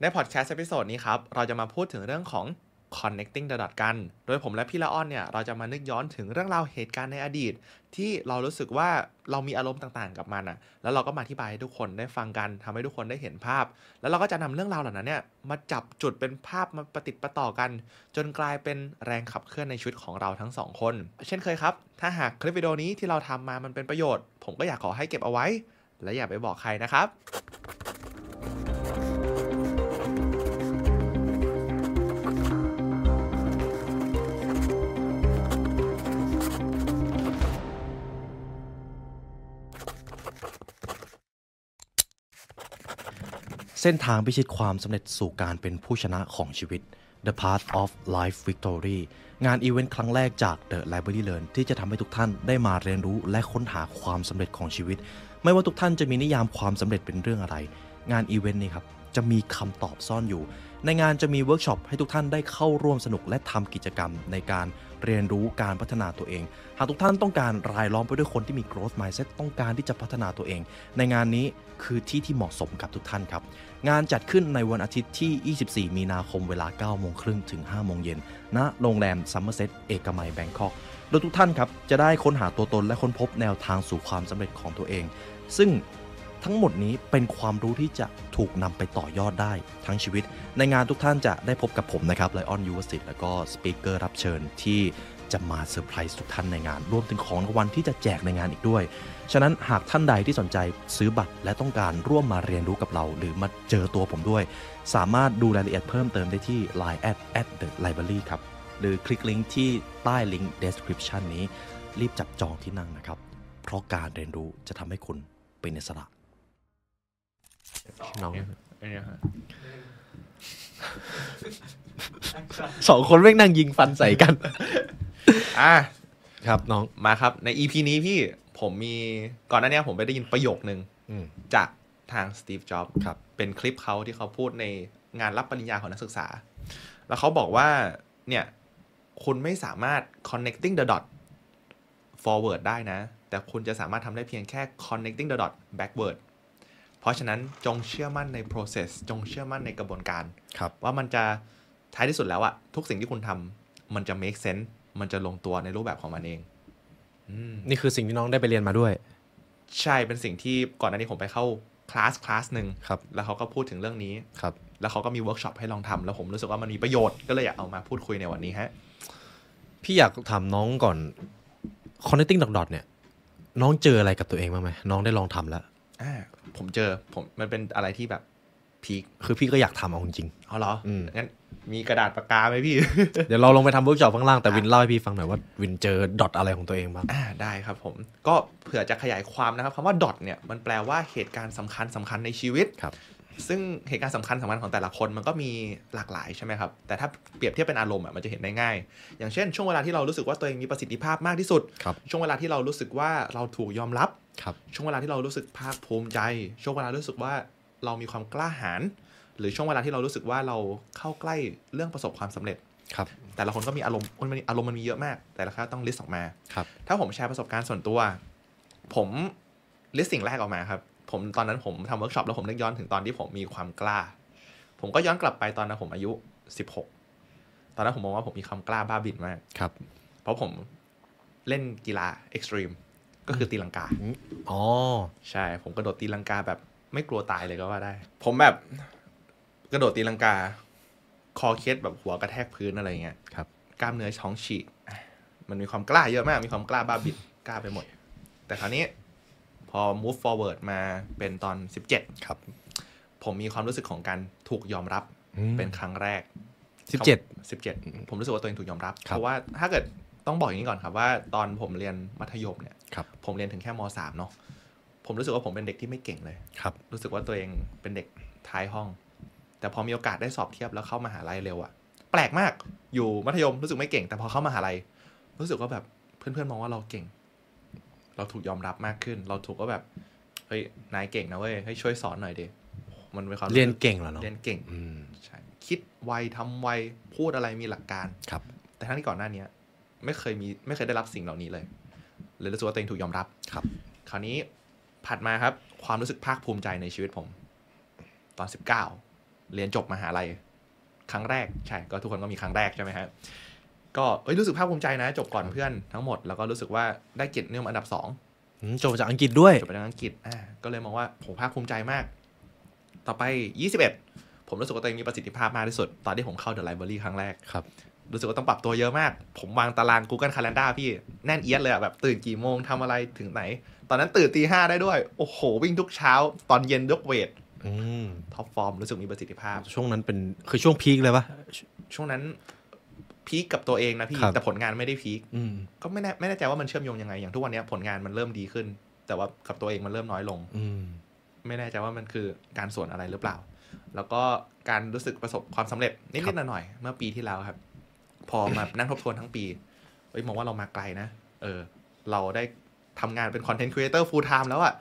ในพอดแคสต์เอพิโซดนี้ครับเราจะมาพูดถึงเรื่องของ Connecting the Dots กันโดยผมและพี่ละอ้อนเนี่ยเราจะมานึกย้อนถึงเรื่องราวเหตุการณ์ในอดีตที่เรารู้สึกว่าเรามีอารมณ์ต่างๆกับมันอ่ะแล้วเราก็มาอธิบายให้ทุกคนได้ฟังกันทำให้ทุกคนได้เห็นภาพแล้วเราก็จะนำเรื่องราวเหล่านั้นเนี่ยมาจับจุดเป็นภาพมาประติดประต่อกันจนกลายเป็นแรงขับเคลื่อนในชีวิตของเราทั้งสองคนเช่นเคยครับถ้าหากคลิปวิดีโอนี้ที่เราทำมามันเป็นประโยชน์ผมก็อยากขอให้เก็บเอาไว้และอย่าไปบอกใครนะครับเส้นทางพิชิตความสำเร็จสู่การเป็นผู้ชนะของชีวิต The Path of Life Victory งานอีเวนต์ครั้งแรกจาก The Library Learn ที่จะทำให้ทุกท่านได้มาเรียนรู้และค้นหาความสำเร็จของชีวิตไม่ว่าทุกท่านจะมีนิยามความสำเร็จเป็นเรื่องอะไรงานอีเวนต์นี้ครับจะมีคำตอบซ่อนอยู่ในงานจะมีเวิร์กช็อปให้ทุกท่านได้เข้าร่วมสนุกและทำกิจกรรมในการเรียนรู้การพัฒนาตัวเองหากทุกท่านต้องการรายล้อมไปด้วยคนที่มี growth mindset ต้องการที่จะพัฒนาตัวเองในงานนี้คือที่ที่เหมาะสมกับทุกท่านครับงานจัดขึ้นในวันอาทิตย์ที่24มีนาคมเวลา 9:30 น.ถึง 5:00 น.ณโรงแรมซัมเมอร์เซตเอกมัยแบงคอกโดยทุกท่านครับจะได้ค้นหาตัวตนและค้นพบแนวทางสู่ความสำเร็จของตัวเองซึ่งทั้งหมดนี้เป็นความรู้ที่จะถูกนำไปต่อยอดได้ทั้งชีวิตในงานทุกท่านจะได้พบกับผมนะครับ Lion like Yuwatit แล้วก็สปีกเกอร์รับเชิญที่จะมาเซอร์ไพรส์ทุกท่านในงานรวมถึงของรางวัลที่จะแจกในงานอีกด้วยฉะนั้นหากท่านใดที่สนใจซื้อบัตรและต้องการร่วมมาเรียนรู้กับเราหรือมาเจอตัวผมด้วยสามารถดูรายละเอียดเพิ่มเติมได้ที่ Line @thelibrary ครับหรือคลิกลิงก์ที่ใต้ลิงก์ description นี้รีบจับจองที่นั่งนะครับเพราะการเรียนรู้จะทำให้คุณเป็นอิสระน้องสองคนเร่งนั่งยิงฟันใส่กันครับน้องมาครับใน EP นี้พี่ผมมีก่อนหน้านี้ผมไปได้ยินประโยคนึงจากทางสตีฟจ็อบส์ครับเป็นคลิปเขาที่เขาพูดในงานรับปริญญาของนักศึกษาแล้วเขาบอกว่าเนี่ยคุณไม่สามารถ connecting the dot forward ได้นะแต่คุณจะสามารถทำได้เพียงแค่ connecting the dot backwardเพราะฉะนั้นจงเชื่อมั่นใน process จงเชื่อมั่นในกระบวนการว่ามันจะท้ายที่สุดแล้วอะทุกสิ่งที่คุณทำมันจะ make sense มันจะลงตัวในรูปแบบของมันเองนี่คือสิ่งที่น้องได้ไปเรียนมาด้วยใช่เป็นสิ่งที่ก่อนหน้านี้ผมไปเข้าคลาสหนึ่งแล้วเขาก็พูดถึงเรื่องนี้แล้วเขาก็มีเวิร์กช็อปให้ลองทำแล้วผมรู้สึกว่ามันมีประโยชน์ก็เลยอยากเอามาพูดคุยในวันนี้ฮะพี่อยากถามน้องก่อน connecting dot เนี่ยน้องเจออะไรกับตัวเองบ้างไหมน้องได้ลองทำแล้วผมเจอมันเป็นอะไรที่แบบพีคคือพี่ก็อยากทำเอาจริงๆเอาเหรองั้นมีกระดาษปากกาไหมพี่ เดี๋ยวเราลงไปทำเวิร์กช็อปข้างล่างแต่วินเล่าให้พี่ฟังหน่อยว่าวินเจอดอทอะไรของตัวเองบ้างได้ครับผมก็เผื่อจะขยายความนะครับคำว่าดอทเนี่ยมันแปลว่าเหตุการณ์สำคัญในชีวิตครับซึ่งเหตุการณ์สำคัญของแต่ละคนมันก็มีหลากหลายใช่ไหมครับแต่ถ้าเปรียบเทียบเป็นอารมณ์มันจะเห็นได้ง่ายอย่างเช่นช่วงเวลาที่เรารู้สึกว่าตัวเองมีประสิทธิภาพมากที่สุดช่วงเวลาที่เรารู้สึกว่าเราถูกยอมรับช่วงเวลาที่เรารู้สึกภาคภูมิใจช่วงเวลารู้สึกว่าเรามีความกล้าหาญหรือช่วงเวลาที่เรารู้สึกว่าเราเข้าใกล้เรื่องประสบความสำเร็จแต่ละคนก็มีอารมณ์มันมีเยอะมากแต่ละคนต้องลิสต์ออกมาถ้าผมแชร์ประสบการณ์ส่วนตัวผมลิสต์สิ่งแรกออกมาครับผมตอนนั้นผมทำเวิร์กช็อปแล้วผมนึกย้อนถึงตอนที่ผมมีความกล้าผมก็ย้อนกลับไปตอนนั้นผมอายุ16ตอนนั้นผมมองว่าผมมีความกล้าบ้าบิ่นมากเพราะผมเล่นกีฬาเอ็กซ์ตรีมก็คือตีลังกาอ๋อใช่ผมกระโดดตีลังกาแบบไม่กลัวตายเลยก็ว่าได้ผมแบบกระโดดตีลังกาคอเคล็ดแบบหัวกระแทกพื้นอะไรเงี้ยกล้ามเนื้อท้องฉีกมันมีความกล้าเยอะมากมีความกล้าบ้าบิ่นกล้าไปหมดแต่คราวนี้พอ move forward มาเป็นตอน17ครับผมมีความรู้สึกของการถูกยอมรับเป็นครั้งแรก17ผมรู้สึกว่าตัวเองถูกยอมรับเพราะว่าถ้าเกิดต้องบอกอย่างนี้ก่อนครับว่าตอนผมเรียนมัธยมเนี่ยผมเรียนถึงแค่ม.3 เนาะผมรู้สึกว่าผมเป็นเด็กที่ไม่เก่งเลยรู้สึกว่าตัวเองเป็นเด็กท้ายห้องแต่พอมีโอกาสได้สอบเทียบแล้วเข้ามหาลัยเร็วอะแปลกมากอยู่มัธยมรู้สึกไม่เก่งแต่พอเข้ามหาลัยรู้สึกว่าแบบเพื่อนๆมองว่าเราเก่งเราถูกยอมรับมากขึ้นเราถูกก็แบบเฮ้ยนายเก่งนะเว้ยให้ช่วยสอนหน่อยดิมันเป็นความเรียนเก่งเหรอเนาะเรียนเก่งใช่คิดไวทำไวพูดอะไรมีหลักการครับแต่ทั้งที่ก่อนหน้านี้ไม่เคยได้รับสิ่งเหล่านี้เลยรู้สึกว่าตัวเองถูกยอมรับครับคราวนี้ผัดมาครับความรู้สึกภาคภูมิใจในชีวิตผมตอน19 เรียนจบมหาลัยครั้งแรกใช่ก็ทุกคนก็มีครั้งแรกใช่ไหมฮะก็รู้สึกภาคภูมิใจนะจบก่อนเพื่อนทั้งหมดแล้วก็รู้สึกว่าได้เกียรตินิยมอันดับ2จบจากอังกฤษด้วยจบจากอังกฤษก็เลยมองว่าผมภาคภูมิใจมากต่อไป21ผมรู้สึกว่าตัวเองมีประสิทธิภาพมากที่สุดตอนที่ผมเข้า The Library ครั้งแรกครับรู้สึกว่าต้องปรับตัวเยอะมากผมวางตาราง Google Calendar พี่แน่นเอียดเลยอ่ะแบบตื่นกี่โมงทำอะไรถึงไหนตอนนั้นตื่น 5:00 นได้ด้วยโอ้โหวิ่งทุกเช้าตอนเย็นยกเวทท็อปฟอร์มรู้สึกมีประสิทธิภาพช่วงนั้นเป็นคือช่วงพีคเลยป่ะช่วงนั้นพีคกับตัวเองนะพี่แต่ผลงานไม่ได้พีคก็ไม่แน่ใจว่ามันเชื่อมโยงยังไงอย่างทุกวันนี้ผลงานมันเริ่มดีขึ้นแต่ว่ากับตัวเองมันเริ่มน้อยลงไม่แน่ใจว่ามันคือการส่วนอะไรหรือเปล่าแล้วก็การรู้สึกประสบความสำเร็จนิดๆหน่อยๆเมื่อปีที่แล้วครับพอมา นั่งทบทวนทั้งปีมองว่าเรามาไกลนะเราได้ทำงานเป็นคอนเทนต์ครีเอเตอร์ฟูลไทม์แล้วอ่ะ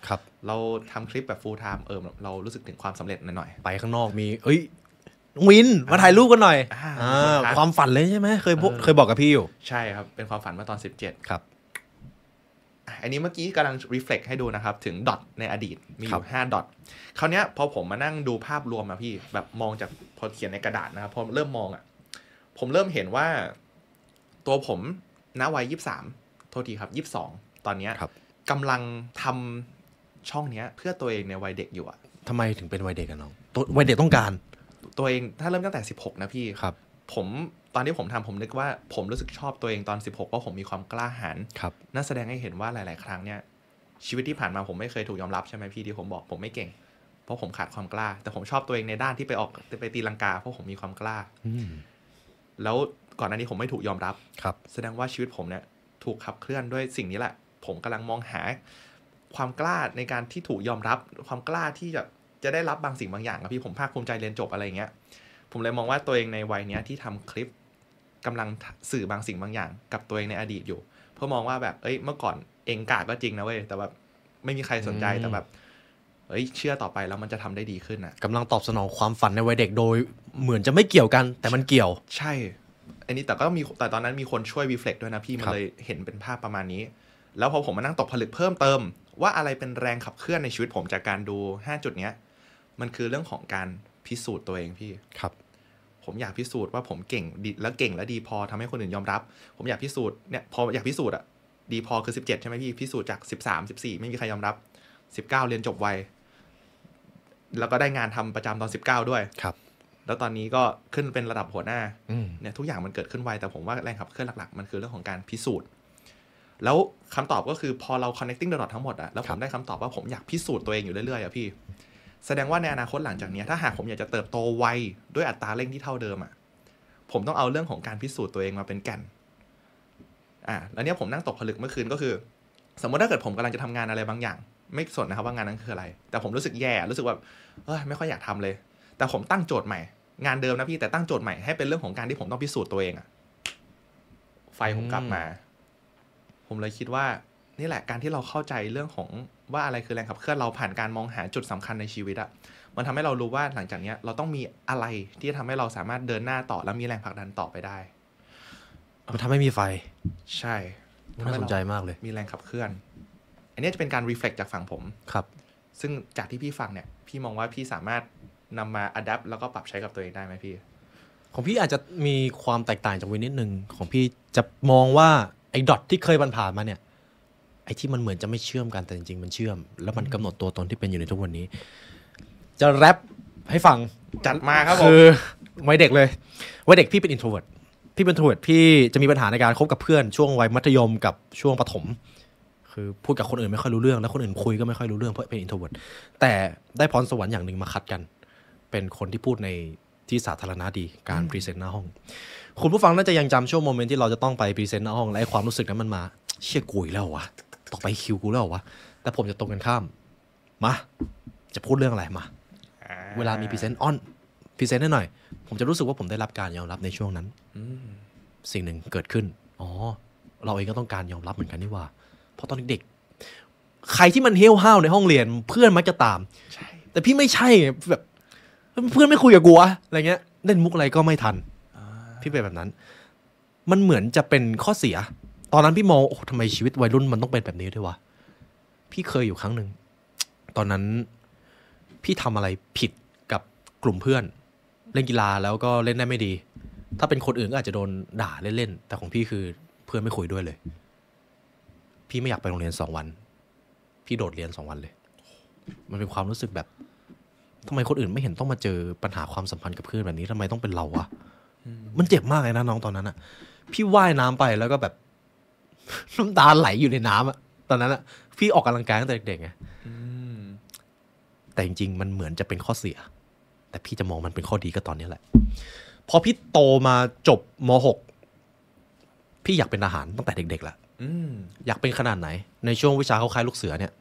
เราทำคลิปแบบฟูลไทม์เรารู้สึกถึงความสำเร็จหน่อยๆไปข้างนอกมีวินมาถ่ายรูปกันหน่อยความฝันเลยใช่ไหมเคยบอกกับพี่อยู่ใช่ครับเป็นความฝันเมื่อตอน17ครับอันนี้เมื่อกี้กำลัง reflect ให้ดูนะครับถึงดอทในอดีตมีอยู่5ดอทคราวนี้พอผมมานั่งดูภาพรวมอะพี่แบบมองจากพอเขียนในกระดาษนะครับพอเริ่มมองอะผมเริ่มเห็นว่าตัวผมณวัย23โทษทีครับ22ตอนนี้กำลังทำช่องนี้เพื่อตัวเองในวัยเด็กอยู่อะทำไมถึงเป็นวัยเด็กกันน้องวัยเด็กต้องการตัวเองถ้าเริ่มตั้งแต่16นะพี่ผมตอนที่ผมทำผมนึกว่าผมรู้สึกชอบตัวเองตอน16ว่าผมมีความกล้าหาญน่าแสดงให้เห็นว่าหลายๆครั้งเนี่ยชีวิตที่ผ่านมาผมไม่เคยถูกยอมรับใช่ไหมพี่ที่ผมบอกผมไม่เก่งเพราะผมขาดความกล้าแต่ผมชอบตัวเองในด้านที่ไปตีลังกาเพราะผมมีความกล้าแล้วก่อนหน้านี้ผมไม่ถูกยอมรับแสดงว่าชีวิตผมเนี่ยถูกขับเคลื่อนด้วยสิ่งนี้แหละผมกำลังมองหาความกล้าในการที่ถูกยอมรับความกล้าที่จะได้รับบางสิ่งบางอย่างครับพี่ผมภาคภูมิใจเรียนจบอะไรอย่างเงี้ยผมเลยมองว่าตัวเองในวัยเนี้ยที่ทำคลิปกำลังสื่อบางสิ่งบางอย่างกับตัวเองในอดีตอยู่เพื่อมองว่าแบบเมื่อก่อนเองกาดก็จริงนะเว้ยแต่แบบไม่มีใครสนใจแต่แบบเชื่อต่อไปแล้วมันจะทำได้ดีขึ้นอ่ะกำลังตอบสนองความฝันในวัยเด็กโดยเหมือนจะไม่เกี่ยวกันแต่มันเกี่ยวใช่อันนี้แต่ก็มีแต่ตอนนั้นมีคนช่วย reflect ด้วยนะพี่มันเลยเห็นเป็นภาพประมาณนี้แล้วพอผมมานั่งตกผลึกเพิ่มเติมว่าอะไรเป็นแรงขับเคลื่อนในชีวิตผมจากการดู5จุดเนี้ยมันคือเรื่องของการพิสูจน์ตัวเองพี่ครับผมอยากพิสูจน์ว่าผมเก่งแล้วเก่งและดีพอทำให้คนอื่นยอมรับผมอยากพิสูจน์เนี่ยพออยากพิสูจน์อ่ะดีพอคือ17ใช่ไหมพี่พิสูจน์จาก13 14ไม่มีใครยอมรับ19เรียนจบไวแล้วก็ได้งานทำประจำตอน19ด้วยครับแล้วตอนนี้ก็ขึ้นเป็นระดับหัวหน้าเนี่ยทุกอย่างมันเกิดขึ้นไวแต่ผมว่าแรงขับเคลื่อนหลักๆมันคือเรื่องของการพิสูจน์แล้วคำตอบก็คือพอเรา connecting the dots ทั้งหมดอ่ะแล้วผมได้คำตอบว่าผมอยากพิสูจน์ตัวเองอยู่เรื่อยๆอ่ะพี่แสดงว่าในอนาคตหลังจากนี้ถ้าหากผมอยากจะเติบโตไวด้วยอัตราเร่งที่เท่าเดิมอ่ะผมต้องเอาเรื่องของการพิสูจน์ตัวเองมาเป็นแก่นแล้วเนี้ยผมนั่งตกผลึกเมื่อคืนก็คือสมมติถ้าเกิดผมกำลังจะทำงานอะไรบางอย่างไม่สนนะครับว่างานนั้นคืออะไรแต่ผมรู้สึกแย่รู้สึกแบบไม่ค่อยอยากทำเลยแต่ผมตั้งโจทย์ใหม่งานเดิมนะพี่แต่ตั้งโจทย์ใหม่ให้เป็นเรื่องของการที่ผมต้องพิสูจน์ตัวเองอ่ะไฟผมกลับมาผมเลยคิดว่านี่แหละการที่เราเข้าใจเรื่องของว่าอะไรคือแรงขับเคลื่อนเราผ่านการมองหาจุดสำคัญในชีวิตอะมันทำให้เรารู้ว่าหลังจากนี้เราต้องมีอะไรที่จะทำให้เราสามารถเดินหน้าต่อและมีแรงผลักดันต่อไปได้มันทำให้มีไฟใช่น่าสนใจมากเลยมีแรงขับเคลื่อนอันนี้จะเป็นการ reflect จากฝั่งผมครับซึ่งจากที่พี่ฟังเนี่ยพี่มองว่าพี่สามารถนำมา adapt แล้วก็ปรับใช้กับตัวเองได้ไหมพี่ของพี่อาจจะมีความแตกต่างจากวินนิดนึงของพี่จะมองว่าไอ้ดอทที่เคยผ่านมาเนี่ยไอ้ที่มันเหมือนจะไม่เชื่อมกันแต่จริงๆมันเชื่อมแล้วมันกำหนดตัวตนที่เป็นอยู่ในทุกวันนี้จะแรปให้ฟังจัดมาครับผมคือวัยเด็กเลยวัยเด็กพี่เป็น introvert พี่เป็น introvert พี่จะมีปัญหาในการคบกับเพื่อนช่วงวัยมัธยมกับช่วงประถมคือพูดกับคนอื่นไม่ค่อยรู้เรื่องแล้วคนอื่นคุยก็ไม่ค่อยรู้เรื่องเพราะเป็น introvert แต่ได้พรสวรรค์อย่างหนึ่งมาคัดกันเป็นคนที่พูดในที่สาธารณะดีการพรีเซนต์หน้าห้องคุณผู้ฟังน่าจะยังจำช่วงโมเมนต์ที่เราจะต้องไปพรีเซนต์หน้าห้องและความรู้สึกนั้นมันมาเชี่ยกุยแล้ววะต่อไปคิวกูแล้ววะแต่ผมจะตรงกันข้ามมาจะพูดเรื่องอะไรมาเวลามีพรีเซนต์พรีเซนต์หน่อยผมจะรู้สึกว่าผมได้รับการยอมรับในช่วงนั้นสิ่งหนึ่งเกิดขึ้นเราเองก็ต้องการยอมรับเหมือนกันนี่ว่าเพราะตอนเด็กๆใครที่มันเหี้ยวห้าวในห้องเรียนเพื่อนมักจะตามแต่พี่ไม่ใช่แบบเพื่อนไม่คุยกับกูอะอะไรเงี้ยเล่นมุกอะไรก็ไม่ทันพี่เป็นแบบนั้นมันเหมือนจะเป็นข้อเสียตอนนั้นพี่มองทำไมชีวิตวัยรุ่นมันต้องเป็นแบบนี้ด้วยวะพี่เคยอยู่ครั้งหนึ่งตอนนั้นพี่ทำอะไรผิดกับกลุ่มเพื่อน เล่นกีฬาแล้วก็เล่นได้ไม่ดีถ้าเป็นคนอื่นก็อาจจะโดนด่าเล่นๆแต่ของพี่คือเพื่อนไม่คุยด้วยเลยพี่ไม่อยากไปโรงเรียน2วันพี่โดดเรียน2วันเลยมันเป็นความรู้สึกแบบทำไมคนอื่นไม่เห็นต้องมาเจอปัญหาความสัมพันธ์กับเพื่อนแบบนี้ทำไมต้องเป็นเราวะมันเจ็บมากเลยนะน้องตอนนั้นอะพี่ว่ายน้ำไปแล้วก็แบบน้ำตาไหลอยู่ในน้ำอะตอนนั้นอะพี่ออกกำลังกายตั้งแต่เด็กๆไงแต่จริงๆมันเหมือนจะเป็นข้อเสียแต่พี่จะมองมันเป็นข้อดีก็ตอนนี้แหละพอพี่โตมาจบม.6 พี่อยากเป็นทหารตั้งแต่เด็กๆแล้วอยากเป็นขนาดไหนในช่วงวิชาเข้าค่ายลูกเสือเนี่ย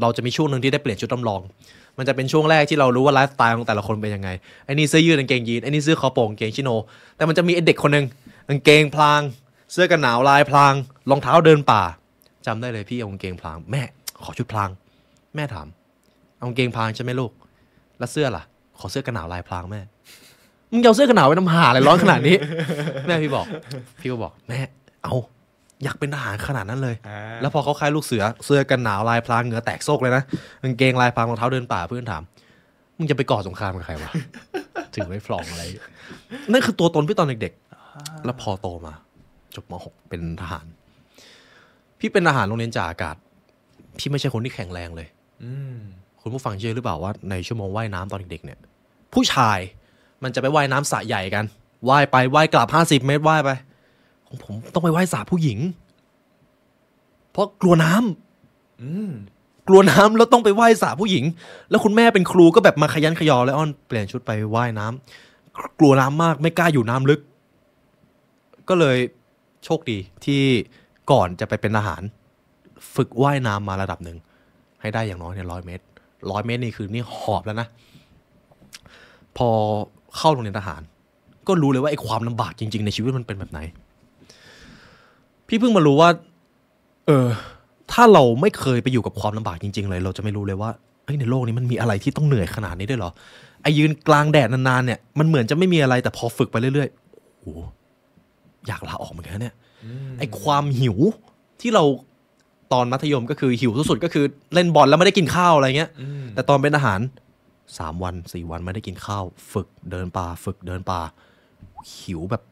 เราจะมีช่วงนึงที่ได้เปลี่ยนชุดจำลองมันจะเป็นช่วงแรกที่เรารู้ว่าไลฟ์สไตล์ของแต่ละคนเป็นยังไงไอ้นี่เสื้อยืดกางเกงยีนไอ้นี่เสื้อคอปกกางเกงชิโนแต่มันจะมีเด็กคนนึงกางเกงพลางเสื้อกันหนาวลายพลางรองเท้าเดินป่าจำได้เลยพี่เอากางเกงพลางแม่ขอชุดพลางแม่ถามเอากางเกงพลางใช่ไหมลูกแล้วเสื้อล่ะขอเสื้อกันหนาวลายพลางแม่มึงเอาเสื้อกันหนาวไปทำหาอะไรร้อนขนาดนี้ แม่พี่ก็บอกแม่เอาอยากเป็นทหารขนาดนั้นเลยแล้วพอเขาคลายลูกเสือเสื้อกันหนาวลายพลางเหงื่อแตกโซกเลยนะกางเกงลายพลางรองเท้าเดินป่าเพื่อนถามมึงจะไปก่อสงครามกับใครวะ ถึงไม่ฟลองอะไร นั่นคือตัวตนพี่ตอนเด็กๆแล้วพอโตมาจบม.6 เป็นทหารพี่เป็นทหารโรงเรียนจ่าอากาศพี่ไม่ใช่คนที่แข็งแรงเลยคุณผู้ฟังเชื่อหรือเปล่าว่าในชั่วโมงว่ายน้ำตอนเด็กๆเนี่ยผู้ชายมันจะไปว่ายน้ำสระใหญ่กันว่ายไปว่ายกลับ50เมตรว่ายไปของผมต้องไปว่ายสระผู้หญิงเพราะกลัวน้ำกลัวน้ำแล้วต้องไปว่ายสระผู้หญิงแล้วคุณแม่เป็นครูก็แบบมาขยันขยอแล้วอ้อนเปลี่ยนชุดไปว่ายน้ำกลัวน้ำมากไม่กล้าอยู่น้ำลึกก็เลยโชคดีที่ก่อนจะไปเป็นทหารฝึกว่ายน้ำมาระดับหนึ่งให้ได้อย่างน้อยเนี่ย100 เมตรนี่คือนี่หอบแล้วนะพอเข้าโรงเรียนทหารก็รู้เลยว่าไอ้ความลำบากจริงๆในชีวิตมันเป็นแบบไหนพี่เพิ่งมารู้ว่าถ้าเราไม่เคยไปอยู่กับความลำบากจริงๆเลยเราจะไม่รู้เลยว่าเฮ้ยในโลกนี้มันมีอะไรที่ต้องเหนื่อยขนาดนี้ด้วยเหรอไอ้ยืนกลางแดดนานๆเนี่ยมันเหมือนจะไม่มีอะไรแต่พอฝึกไปเรื่อยๆโอ้อยากลาออกเหมือนกันเนี่ยไอ้ความหิวที่เราตอนมัธยมก็คือหิวสุดๆก็คือเล่นบอลแล้วไม่ได้กินข้าวอะไรเงี้ยแต่ตอนเป็นทหาร3วัน4วันไม่ได้กินข้าวฝึกเดินป่าฝึกเดินป่าหิวแบบ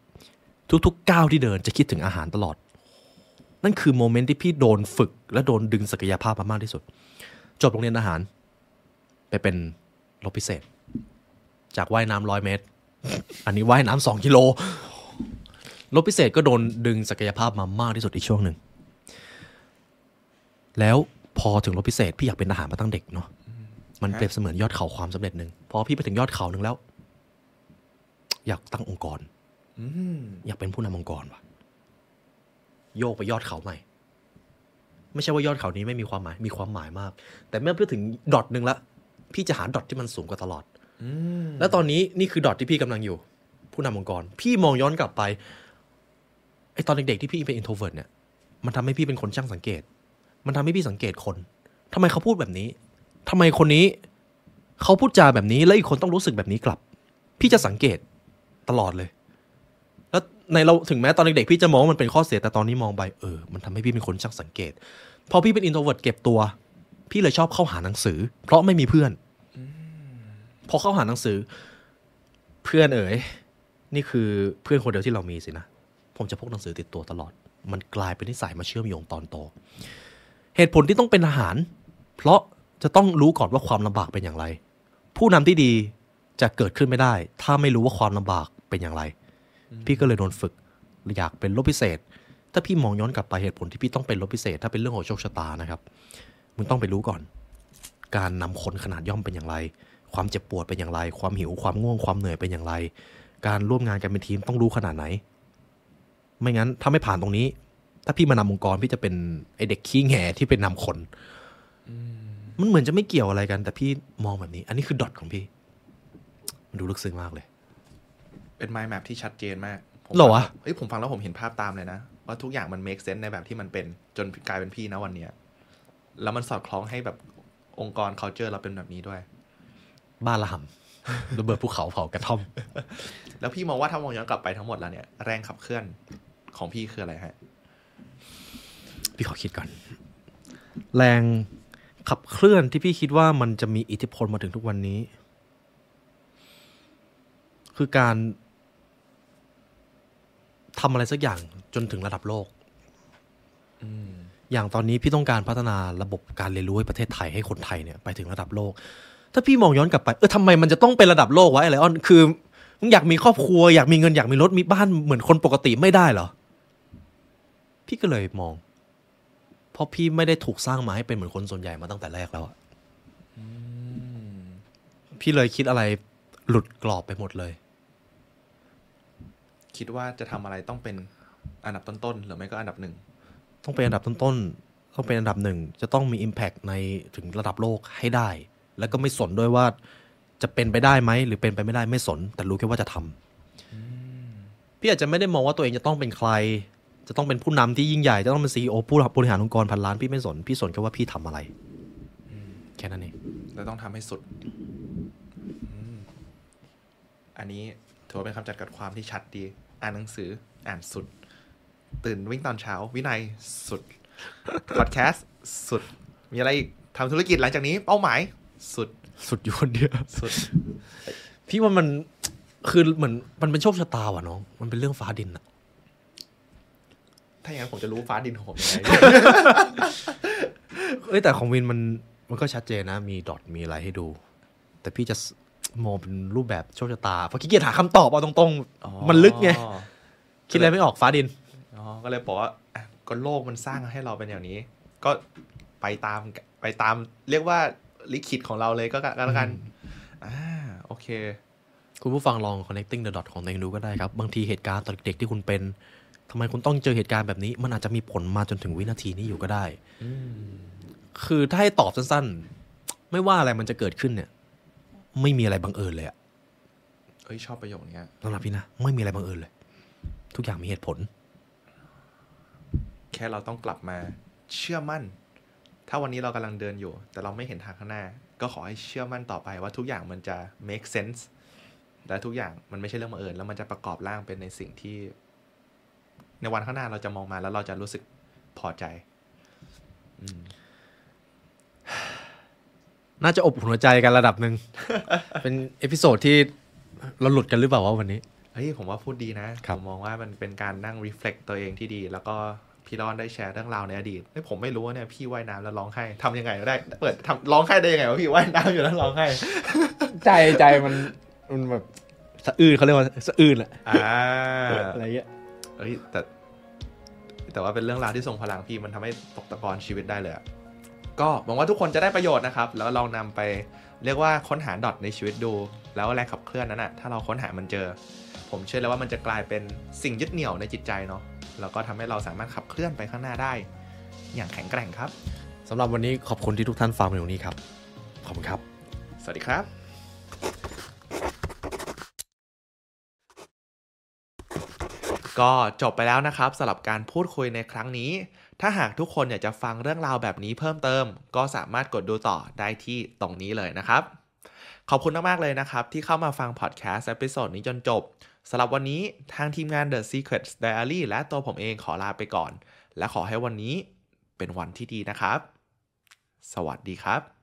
ทุกๆก้าวที่เดินจะคิดถึงอาหารตลอดนั่นคือโมเมนต์ที่พี่โดนฝึกและโดนดึงศักยภาพมากที่สุดจบโรงเรียนทหารไปเป็นรบพิเศษจากว่ายน้ำ100 เมตรอันนี้ว่ายน้ำ2 กิโลรบพิเศษก็โดนดึงศักยภาพมามากที่สุดอีกช่วงหนึ่งแล้วพอถึงรบพิเศษพี่อยากเป็นทหารมาตั้งเด็กเนาะมันเปรียบเสมือนยอดเขาความสำเร็จหนึ่งพอพี่ไปถึงยอดเขาหนึ่งแล้วอยากตั้งองค์กรอยากเป็นผู้นำองค์กรว่ะโยกไปยอดเขาใหม่ไม่ใช่ว่ายอดเขานี้ไม่มีความหมายมีความหมายมากแต่เมื่อพี่ถึงดอทนึงละพี่จะหาดอทที่มันสูงกว่าตลอดแล้วตอนนี้นี่คือดอทที่พี่กำลังอยู่ผู้นำองค์กรพี่มองย้อนกลับไปไอตอนเด็กๆที่พี่เป็น introvert เนี่ยมันทำให้พี่เป็นคนช่างสังเกตมันทำให้พี่สังเกตคนทำไมเขาพูดแบบนี้ทำไมคนนี้เขาพูดจาแบบนี้แล้วอีกคนต้องรู้สึกแบบนี้กลับพี่จะสังเกตตลอดเลยแล้วในเราถึงแม้ตอนเด็กๆพี่จะมองว่ามันเป็นข้อเสียแต่ตอนนี้มองไปมันทำให้พี่เป็นคนช่างสังเกตพอพี่เป็น introvert เก็บตัวพี่เลยชอบเข้าหาหนังสือเพราะไม่มีเพื่อนพอเข้าหาหนังสือเพื่อนนี่คือเพื่อนคนเดียวที่เรามีสินะผมจะพกหนังสือติดตัวตลอดมันกลายเป็นนิสัยมาเชื่อมโยงตอนโตเหตุผลที่ต้องเป็นทหารเพราะจะต้องรู้ก่อนว่าความลำบากเป็นอย่างไรผู้นำที่ดีจะเกิดขึ้นไม่ได้ถ้าไม่รู้ว่าความลำบากเป็นอย่างไรพี่ก็เลยโดนฝึกอยากเป็นรบพิเศษถ้าพี่มองย้อนกลับไปเหตุผลที่พี่ต้องเป็นรบพิเศษถ้าเป็นเรื่องของโชคชะตานะครับมึงต้องไปรู้ก่อนการนำคนขนาดย่อมเป็นอย่างไรความเจ็บปวดเป็นอย่างไรความหิวความง่วงความเหนื่อยเป็นอย่างไรการร่วมงานกันเป็นทีมต้องรู้ขนาดไหนไม่งั้นถ้าไม่ผ่านตรงนี้ถ้าพี่มานำองค์กรพี่จะเป็นไอเด็กขี้แง่ที่เป็นนำคนมันเหมือนจะไม่เกี่ยวอะไรกันแต่พี่มองแบบนี้อันนี้คือดอทของพี่มันดูลึกซึ้งมากเลยเป็น mind map ที่ชัดเจนมากหรอวะผมฟังแล้วผมเห็นภาพตามเลยนะว่าทุกอย่างมัน make sense ในแบบที่มันเป็นจนกลายเป็นพี่นะวันนี้แล้วมันสอดคล้องให้แบบองค์กร culture เราเป็นแบบนี้ด้วยบ้าระห่ำระเบิดภูเขาเผากระท่อมแล้วพี่มองว่าถ้ามองย้อนกลับไปทั้งหมดแล้วเนี่ยแรงขับเคลื่อนของพี่คืออะไรฮะพี่ขอคิดก่อนแรงขับเคลื่อนที่พี่คิดว่ามันจะมีอิทธิพลมาถึงทุกวันนี้ คือการทำอะไรสักอย่างจนถึงระดับโลกอย่างตอนนี้พี่ต้องการพัฒนาระบบการเรียนรู้ให้ประเทศไทยให้คนไทยเนี่ยไปถึงระดับโลกถ้าพี่มองย้อนกลับไปทำไมมันจะต้องเป็นระดับโลกวะไอ้ไลออนคือมึงอยากมีครอบครัวอยากมีเงินอยากมีรถมีบ้านเหมือนคนปกติไม่ได้เหรอพี่ก็เลยมองเพราะพี่ไม่ได้ถูกสร้างมาให้เป็นเหมือนคนส่วนใหญ่มาตั้งแต่แรกแล้วอะพี่เลยคิดอะไรหลุดกรอบไปหมดเลยคิดว่าจะทำอะไรต้องเป็นอันดับต้นๆหรือไม่ก็อันดับหนึ่งต้องเป็นอันดับต้นๆต้องเป็นอันดับหนึ่งจะต้องมี impact ในถึงระดับโลกให้ได้แล้วก็ไม่สนด้วยว่าจะเป็นไปได้ไหมหรือเป็นไปไม่ได้ไม่สนแต่รู้แค่ว่าจะทำพี่อาจจะไม่ได้มองว่าตัวเองจะต้องเป็นใครจะต้องเป็นผู้นำที่ยิ่งใหญ่จะต้องเป็น CEO ผู้บริหารองค์กรพันล้านพี่ไม่สนพี่สนแค่ว่าพี่ทำอะไรแค่นั้นเองเราต้องทำให้สุดอันนี้ถือว่าเป็นคำจัดความที่ชัดดีอ่านหนังสืออ่านสุดตื่นวิ่งตอนเช้าวินัยสุดพอดแคสต์สุดมีอะไรอีกทำธุรกิจหลังจากนี้เป้าหมายสุดสุดอยู่คนเดียวสุดพี่ว่ามันคือเหมือนมันเป็นโชคชะตาว่ะน้องมันเป็นเรื่องฟ้าดินอะถ้าอย่างนั้นผมจะรู้ฟ้าดินของผมยังไงเอ้ยแต่ของวินมันก็ชัดเจนนะมีดอทมีอะไรให้ดูแต่พี่จะมองเป็นรูปแบบโชคชะตาเพราะขี้เกียจหาคำตอบเอาตรงๆมันลึกไงคิดอะไรไม่ออกฟ้าดินอ๋อก็เลยบอกว่าก็โลกมันสร้างให้เราเป็นอย่างนี้ก็ไปตามเรียกว่าลิขิตของเราเลยก็แล้วกันโอเคคุณผู้ฟังลอง connecting the dot ของตัวเองดูก็ได้ครับบางทีเหตุการณ์ตอนเด็กที่คุณเป็นทำไมคุณต้องเจอเหตุการณ์แบบนี้มันอาจจะมีผลมาจนถึงวินาทีนี้อยู่ก็ได้คือถ้าให้ตอบสั้นๆไม่ว่าอะไรมันจะเกิดขึ้นเนี่ยไม่มีอะไรบังเอิญเลยอะเอ้ยชอบประโยคนี้สำหรับพี่นะไม่มีอะไรบังเอิญเลยทุกอย่างมีเหตุผลแค่เราต้องกลับมาเชื่อมั่นถ้าวันนี้เรากำลังเดินอยู่แต่เราไม่เห็นทางข้างหน้าก็ขอให้เชื่อมั่นต่อไปว่าทุกอย่างมันจะ make sense และทุกอย่างมันไม่ใช่เรื่องบังเอิญแล้วมันจะประกอบร่างเป็นในสิ่งที่ในวันข้างหน้าเราจะมองมาแล้วเราจะรู้สึกพอใจน่าจะอบอุ่นหัวใจกันระดับหนึ่ง เป็นเอพิโซดที่เราหลุดกันหรือเปล่าวันนี้เฮ้ยผมว่าพูดดีนะผมมองว่ามันเป็นการนั่ง reflect ตัวเองที่ดีแล้วก็พี่ร้อนได้แชร์เรื่องราวในอดีตผมไม่รู้ว่าเนี่ยพี่ว่ายน้ำแล้วร้องไห้ทำยังไงได้เปิดทำร้องไห้ได้ยังไงวะพี่ว่ายน้ำอยู่แล้วร้องไห้ ใจมันแบบสะอื้นเขาเรียกว่าสะอื้นแหละอะไรเงี้ยเอ้ยแต่ว่าเป็นเรื่องราวที่ทรงพลังพี่มันทำให้ตกตะกอนชีวิตได้เลยก็หวังว่าทุกคนจะได้ประโยชน์นะครับแล้วลองนำไปเรียกว่าค้นหาดอทในชีวิตดูแล้วแรงขับเคลื่อนนั้นอ่ะถ้าเราค้นหามันเจอผมเชื่อเลยว่ามันจะกลายเป็นสิ่งยึดเหนี่ยวในจิตใจเนาะแล้วก็ทำให้เราสามารถขับเคลื่อนไปข้างหน้าได้อย่างแข็งแกร่งครับสำหรับวันนี้ขอบคุณที่ทุกท่านฟังในวันนี้ครับขอบคุณครับสวัสดีครับก็จบไปแล้วนะครับสำหรับการพูดคุยในครั้งนี้ถ้าหากทุกคนอยากจะฟังเรื่องราวแบบนี้เพิ่มเติมก็สามารถกดดูต่อได้ที่ตรงนี้เลยนะครับขอบคุณมากๆเลยนะครับที่เข้ามาฟังพอดแคสต์เอพิโซดนี้จนจบสำหรับวันนี้ทางทีมงาน The Secret Diary และตัวผมเองขอลาไปก่อนและขอให้วันนี้เป็นวันที่ดีนะครับสวัสดีครับ